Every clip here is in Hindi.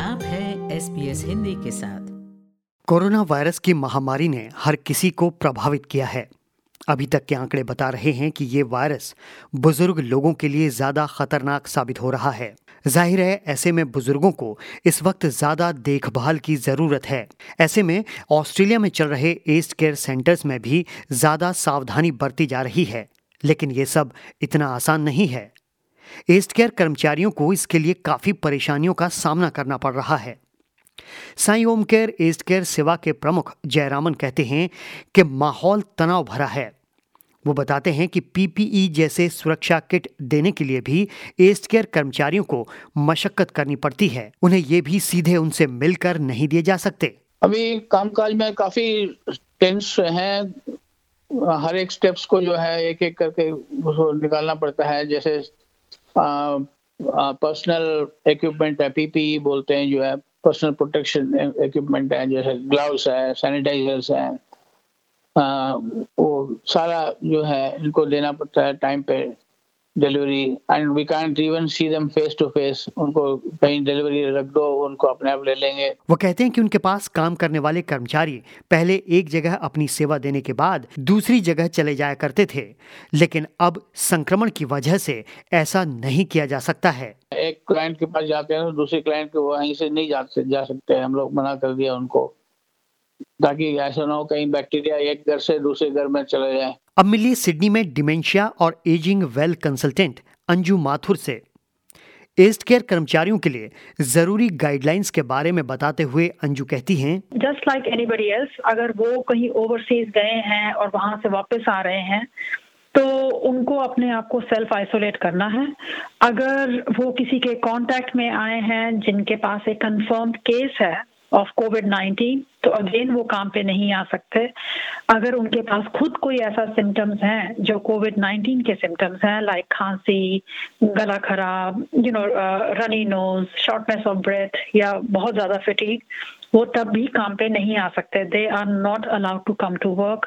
आप हैं SBS हिंदी के साथ। कोरोना वायरस की महामारी ने हर किसी को प्रभावित किया है। अभी तक के आंकड़े बता रहे हैं कि ये वायरस बुजुर्ग लोगों के लिए ज़्यादा खतरनाक साबित हो रहा है। जाहिर है ऐसे में बुजुर्गों को इस वक्त ज़्यादा देखभाल की ज़रूरत है। ऐसे में ऑस्ट्रेलिया में चल रहे एज्ड केयर सेंटर्स में भी ज़्यादा सावधानी बरती जा रही है, लेकिन ये सब इतना आसान नहीं है। एज्ड केयर कर्मचारियों को इसके लिए काफ़ी परेशानियों का सामना करना पड़ रहा है। Sai Om care aged care सेवा के प्रमुख जयरामन कहते हैं कि माहौल तनाव भरा है। वो बताते हैं कि पीपीई जैसे सुरक्षा किट देने के लिए भी एज्ड केयर कर्मचारियों को मशक्कत करनी पड़ती है। उन्हें ये भी सीधे उनसे मिलकर नहीं दिए जा सकते। अभी कामकाज में काफी टेंस हैं, हर एक स्टेप्स को जो है एक एक करके निकालना पड़ता है। जैसे पर्सनल इक्विपमेंट है, पीपीई बोलते हैं, जो है पर्सनल प्रोटेक्शन इक्विपमेंट है, जैसे ग्लव्स है, सैनिटाइजर्स है, वो सारा जो है इनको देना पड़ता है टाइम पे delivery. And we can't even see them face to face. उनको कहीं डिलीवरी रख दो, उनको अपने आप ले लेंगे। वो कहते हैं कि उनके पास काम करने वाले कर्मचारी पहले एक जगह अपनी सेवा देने के बाद दूसरी जगह चले जाया करते थे, लेकिन अब संक्रमण की वजह से ऐसा नहीं किया जा सकता है। एक क्लाइंट के पास जाते हैं तो दूसरे क्लाइंट के वहीं से नहीं जा सकते। हम लोग मना कर दिया उनको, ताकि ऐसा ना हो कहीं बैक्टीरिया एक घर से दूसरे घर में चले जाए। अब मिली सिडनी में डिमेंशिया और ageing well consultant Anju Mathur से। एज्ड केयर कर्मचारियों के लिए जरूरी गाइडलाइंस के बारे में बताते हुए अंजू कहती हैं, जस्ट लाइक एनीबडी एल्स, अगर वो कहीं ओवरसीज गए हैं और वहां से वापस आ रहे हैं तो उनको अपने आप को सेल्फ आइसोलेट करना है। अगर वो किसी के कॉन्टेक्ट में आए हैं जिनके पास एक कंफर्म केस है ऑफ कोविड-19, तो अगेन वो काम पे नहीं आ सकते। अगर उनके पास खुद कोई ऐसा सिम्टम्स हैं जो कोविड-19 के सिम्टम्स हैं, लाइक खांसी, गला खराब, runny nose, shortness of breath या बहुत ज़्यादा फटीग, वो तब भी काम पे नहीं आ सकते। They are not allowed to come to work.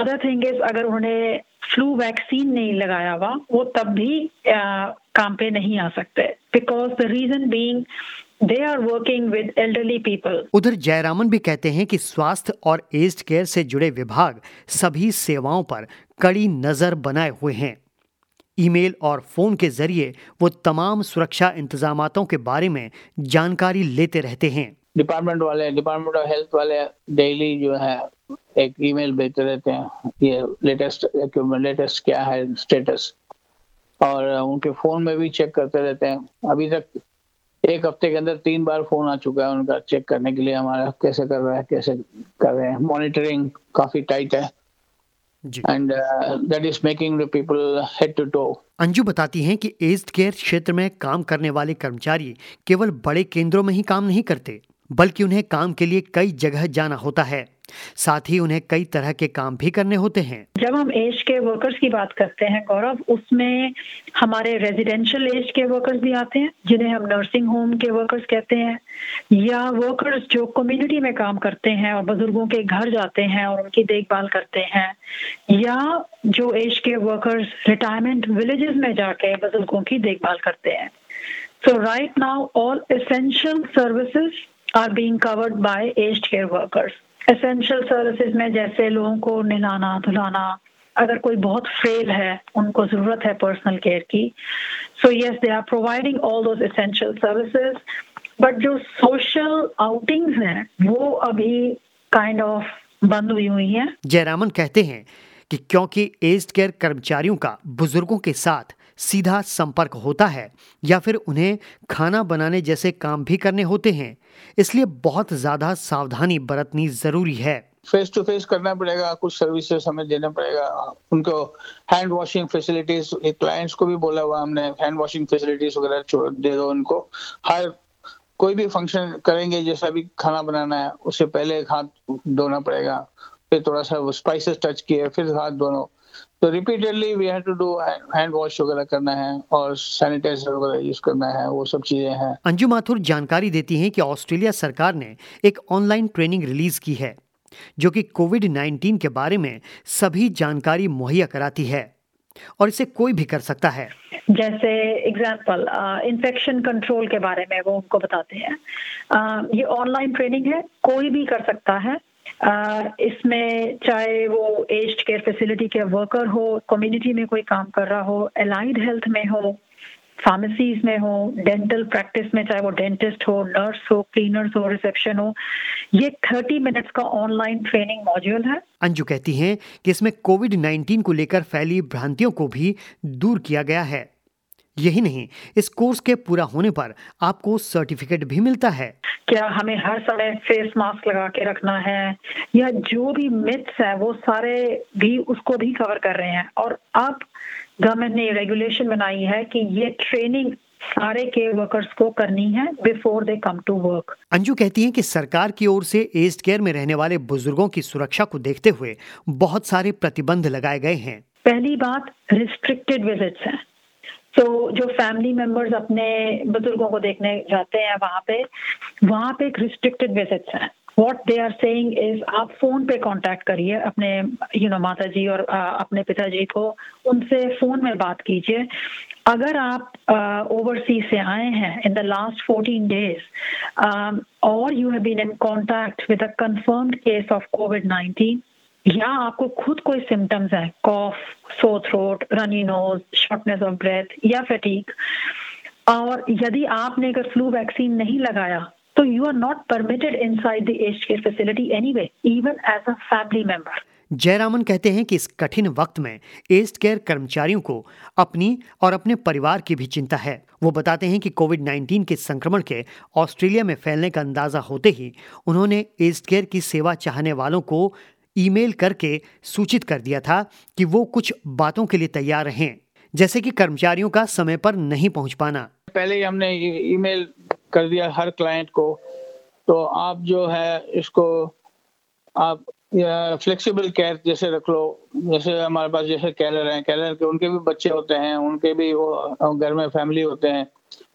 Other thing is, अगर उन्हें फ्लू वैक्सीन नहीं लगाया हुआ, वो तब भी काम पे नहीं आ सकते, because the reason being They are working with elderly people. उधर जयरामन भी कहते हैं कि स्वास्थ्य और एज्ड केयर से जुड़े विभाग सभी सेवाओं पर कड़ी नजर बनाए हुए हैं। ईमेल और फोन के जरिए वो तमाम सुरक्षा इंतजामातों के बारे में जानकारी लेते रहते हैं। डिपार्टमेंट ऑफ हेल्थ वाले डेली जो है एक ईमेल भेजते रहते हैं, ये लेटेस्ट क्या है स्टेटस, और उनके फोन में भी चेक करते रहते हैं। अभी तक एक हफ्ते के अंदर 3 बार फोन आ चुका है उनका, चेक करने के लिए हमारा कैसे कर रहे हैं। मॉनिटरिंग काफी टाइट है and that is making the people head to toe. Anju बताती हैं कि एज्ड केयर क्षेत्र में काम करने वाले कर्मचारी केवल बड़े केंद्रों में ही काम नहीं करते, बल्कि उन्हें काम के लिए कई जगह जाना होता है। साथ ही उन्हें कई तरह के काम भी करने होते हैं। जब हम एज के वर्कर्स की बात करते हैं गौरव, उसमें हमारे रेजिडेंशियल एज के वर्कर्स भी आते हैं, जिन्हें हम नर्सिंग होम के वर्कर्स कहते हैं, या वर्कर्स जो कम्युनिटी में काम करते हैं और बुजुर्गों के घर जाते हैं और उनकी देखभाल करते हैं, या जो एज के वर्कर्स रिटायरमेंट विलेजेस में जाके बुजुर्गों की देखभाल करते हैं। So right now all essential services are being covered by aged care workers. Essential services में जैसे लोगों को नहलाना धुलाना, अगर कोई बहुत फ्रेल है उनको जरूरत है पर्सनल केयर की, so yes they are providing all those essential services. But जो सोशल आउटिंग्स हैं वो अभी काइंड ऑफ बंद हुई हुई हैं। जयरामन कहते हैं कि क्योंकि एज्ड केयर कर्मचारियों का बुजुर्गों के साथ सीधा संपर्क होता है या फिर उन्हें खाना बनाने जैसे काम भी करने होते हैं, इसलिए बहुत ज्यादा सावधानी बरतनी जरूरी है। फेस टू फेस करना पड़ेगा, कुछ सर्विसेज हमें देना पड़ेगा उनको। हैंड वॉशिंग फैसिलिटीज, क्लाइंट्स को भी बोला हुआ हमने, हैंड वॉशिंग फैसिलिटीज वगैरह दे दो उनको। हर कोई भी फंक्शन करेंगे, जैसा भी खाना बनाना है, उससे पहले हाथ धोना पड़ेगा, फिर थोड़ा सा स्पाइसेस टच किए फिर हाथ धोना। तो repeatedly we have to do hand wash वगैरह करना है और सैनिटाइजर वगैरह यूज करना है, वो सब चीजें हैं। अंजू माथुर जानकारी देती हैं कि ऑस्ट्रेलिया सरकार ने एक ऑनलाइन ट्रेनिंग रिलीज की है जो कि कोविड-19 के बारे में सभी जानकारी मुहैया कराती है। और इसे कोई भी कर सकता है। जैसे एग्जाम्पल इंफेक्शन कंट्रोल के बारे में वो उनको बताते हैं। ये ऑनलाइन ट्रेनिंग है, कोई भी कर सकता है। इसमें चाहे वो एज्ड केयर फैसिलिटी के वर्कर हो, कम्युनिटी में कोई काम कर रहा हो, एलाइड हेल्थ में हो, फार्मेसीज में हो, डेंटल प्रैक्टिस में चाहे वो डेंटिस्ट हो, नर्स हो, क्लीनर्स हो, रिसेप्शन हो। ये 30 मिनट्स का ऑनलाइन ट्रेनिंग मॉड्यूल है। अंजू कहती हैं कि इसमें कोविड-19 को लेकर फैली भ्रांतियों को भी दूर किया गया है। यही नहीं, इस कोर्स के पूरा होने पर आपको सर्टिफिकेट भी मिलता है। क्या हमें हर समय फेस मास्क लगा के रखना है, या जो भी मिथ्स है वो सारे भी उसको भी कवर कर रहे हैं। और अब गवर्नमेंट ने रेगुलेशन बनाई है कि ये ट्रेनिंग सारे के वर्कर्स को करनी है before they come to work. Anju कहती हैं कि सरकार की ओर से एज्ड केयर में रहने वाले बुजुर्गों की सुरक्षा को देखते हुए बहुत सारे प्रतिबंध लगाए गए हैं। पहली बात रिस्ट्रिक्टेड विजिट्स है, तो जो फैमिली मेंबर्स अपने बुजुर्गों को देखने जाते हैं वहाँ पे एक रिस्ट्रिक्टेड विजिट्स हैं। What they are saying is आप फोन पे कांटेक्ट करिए अपने माताजी और अपने पिताजी को, उनसे फोन में बात कीजिए। अगर आप ओवरसीज से आए हैं इन द लास्ट 14 डेज और you have been in contact with a confirmed case of कोविड-19, या आपको खुद कोई सिम्टम्स है, cough, sore throat, runny nose, shortness of breath या फटीग, और यदि आपने अगर फ्लू वैक्सीन नहीं लगाया तो you are not permitted inside the aged care facility anyway, even as a family member. Jayaraman कहते हैं कि इस कठिन वक्त में एज्ड केयर कर्मचारियों को अपनी और अपने परिवार की भी चिंता है। वो बताते हैं कि कोविड-19 के संक्रमण के ऑस्ट्रेलिया में फैलने का अंदाजा होते ही उन्होंने एज्ड केयर की सेवा चाहने वालों को ईमेल करके सूचित कर दिया था कि वो कुछ बातों के लिए तैयार रहें, जैसे कि कर्मचारियों का समय पर नहीं पहुंच पाना। पहले ही हमने ईमेल कर दिया हर क्लाइंट को, तो आप जो है इसको आप फ्लेक्सिबल केयर जैसे रख लो। जैसे हमारे पास जैसे कैलर के उनके भी बच्चे होते हैं, उनके भी वो घर में फैमिली होते हैं,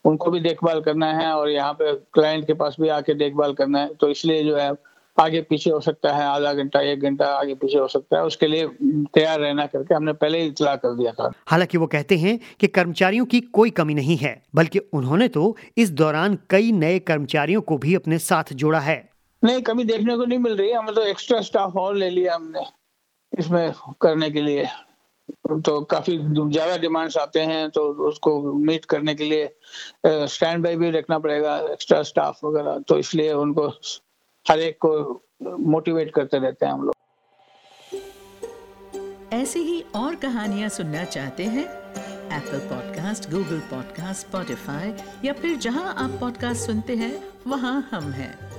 उनको भी देखभाल करना है और यहाँ पे क्लाइंट के पास भी आके देखभाल करना है। तो इसलिए जो है आगे पीछे हो सकता है, आधा घंटा एक घंटा आगे पीछे हो सकता है, उसके लिए तैयार रहना करके हमने पहले ही इत्तला कर दिया था। हालांकि वो कहते हैं कि कर्मचारियों की कोई कमी नहीं है, बल्कि उन्होंने तो इस दौरान कई नए कर्मचारियों को भी अपने साथ जोड़ा है। नहीं, कमी देखने को नहीं मिल रही है। हमें तो एक्स्ट्रा स्टाफ और ले लिया हमने इसमें करने के लिए, तो काफी ज्यादा डिमांड्स आते हैं तो उसको मीट करने के लिए स्टैंड बाई भी रखना पड़ेगा, एक्स्ट्रा स्टाफ वगैरह। तो इसलिए उनको हर एक को मोटिवेट करते रहते हैं हम लोग। ऐसी ही और कहानियां सुनना चाहते हैं? Apple podcast, Google podcast, Spotify या फिर जहां आप पॉडकास्ट सुनते हैं वहां हम हैं।